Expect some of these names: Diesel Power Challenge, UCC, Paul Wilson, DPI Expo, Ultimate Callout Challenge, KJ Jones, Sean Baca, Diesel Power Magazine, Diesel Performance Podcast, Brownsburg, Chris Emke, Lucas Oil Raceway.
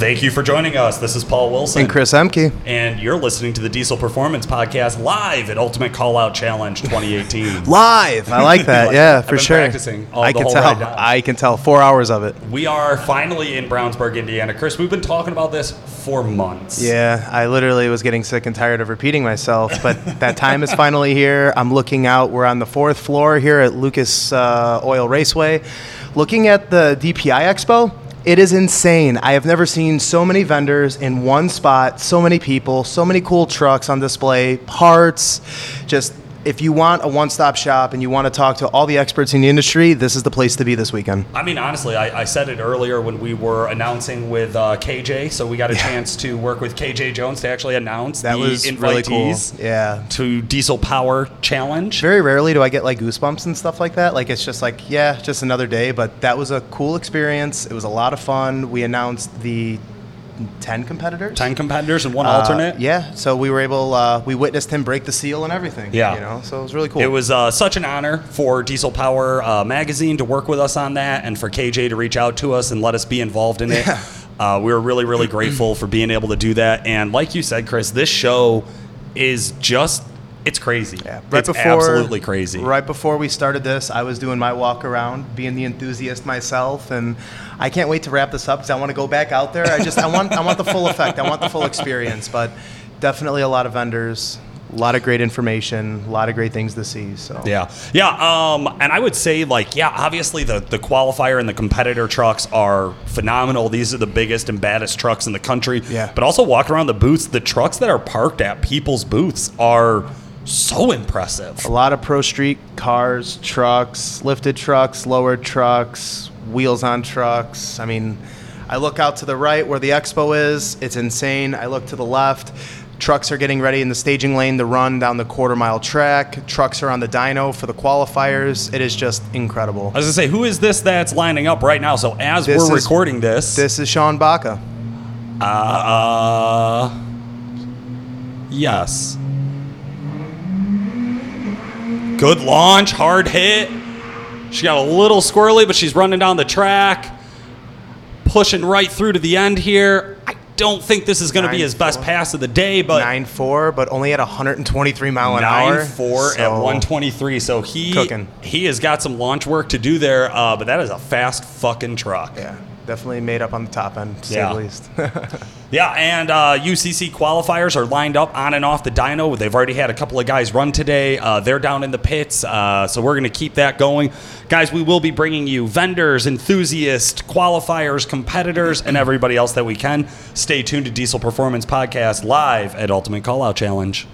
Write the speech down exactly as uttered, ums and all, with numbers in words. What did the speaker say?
Thank you for joining us. This is Paul Wilson. And Chris Emke. And you're listening to the Diesel Performance Podcast live at Ultimate Callout Challenge twenty eighteen. Live! I like that. Like, yeah, for I've been sure. practicing all I the can whole tell. Ride I can tell. Four hours of it. We are finally in Brownsburg, Indiana. Chris, we've been talking about this for months. Yeah, I literally was getting sick and tired of repeating myself, but that time is finally here. I'm looking out. We're on the fourth floor here at Lucas uh, Oil Raceway. Looking at the D P I Expo. It is insane. I have never seen so many vendors in one spot, so many people, so many cool trucks on display, parts. Just if you want a one-stop shop and you want to talk to all the experts in the industry, this is the place to be this weekend. I mean, honestly, I, I said it earlier when we were announcing with uh, K J, so we got a yeah. chance to work with K J Jones to actually announce that the was invitees really cool. yeah. to Diesel Power Challenge. Very rarely do I get like goosebumps and stuff like that. Like it's just like, yeah, just another day, but that was a cool experience. It was a lot of fun. We announced the ten competitors? ten competitors and one uh, alternate? Yeah. So we were able, uh, we witnessed him break the seal and everything. Yeah. You know, so it was really cool. It was uh, such an honor for Diesel Power uh, Magazine to work with us on that and for K J to reach out to us and let us be involved in it. Yeah. Uh, we were really, really grateful for being able to do that. And like you said, Chris, this show is just It's crazy. Yeah. Right it's before, absolutely crazy. Right before we started this, I was doing my walk around, being the enthusiast myself, and I can't wait to wrap this up because I want to go back out there. I just, I want, I want the full effect. I want the full experience. But definitely a lot of vendors, a lot of great information, a lot of great things to see. So yeah, yeah. Um, and I would say, like, yeah, obviously the the qualifier and the competitor trucks are phenomenal. These are the biggest and baddest trucks in the country. Yeah. But also walk around the booths. The trucks that are parked at people's booths are so impressive. A lot of pro street cars, trucks, lifted trucks, lowered trucks, wheels on trucks. I mean, I look out to the right where the expo is. It's insane. I look to the left. Trucks are getting ready in the staging lane to run down the quarter mile track. Trucks are on the dyno for the qualifiers. It is just incredible. I was gonna say, who is this that's lining up right now? So as this we're is, recording this. This is Sean Baca. Uh, uh Yes. Good launch, hard hit. She got a little squirrely, but she's running down the track, pushing right through to the end here. I don't think this is going to be his best pass of the day, but nine four, but only at one hundred twenty-three mile an hour. nine four at one twenty-three, so he cooking. He has got some launch work to do there, uh, but that is a fast fucking truck. Yeah. Definitely made up on the top end, to say yeah. the least. yeah, and uh, U C C qualifiers are lined up on and off the dyno. They've already had a couple of guys run today. Uh, they're down in the pits, uh, so we're going to keep that going. Guys, we will be bringing you vendors, enthusiasts, qualifiers, competitors, and everybody else that we can. Stay tuned to Diesel Performance Podcast live at Ultimate Callout Challenge.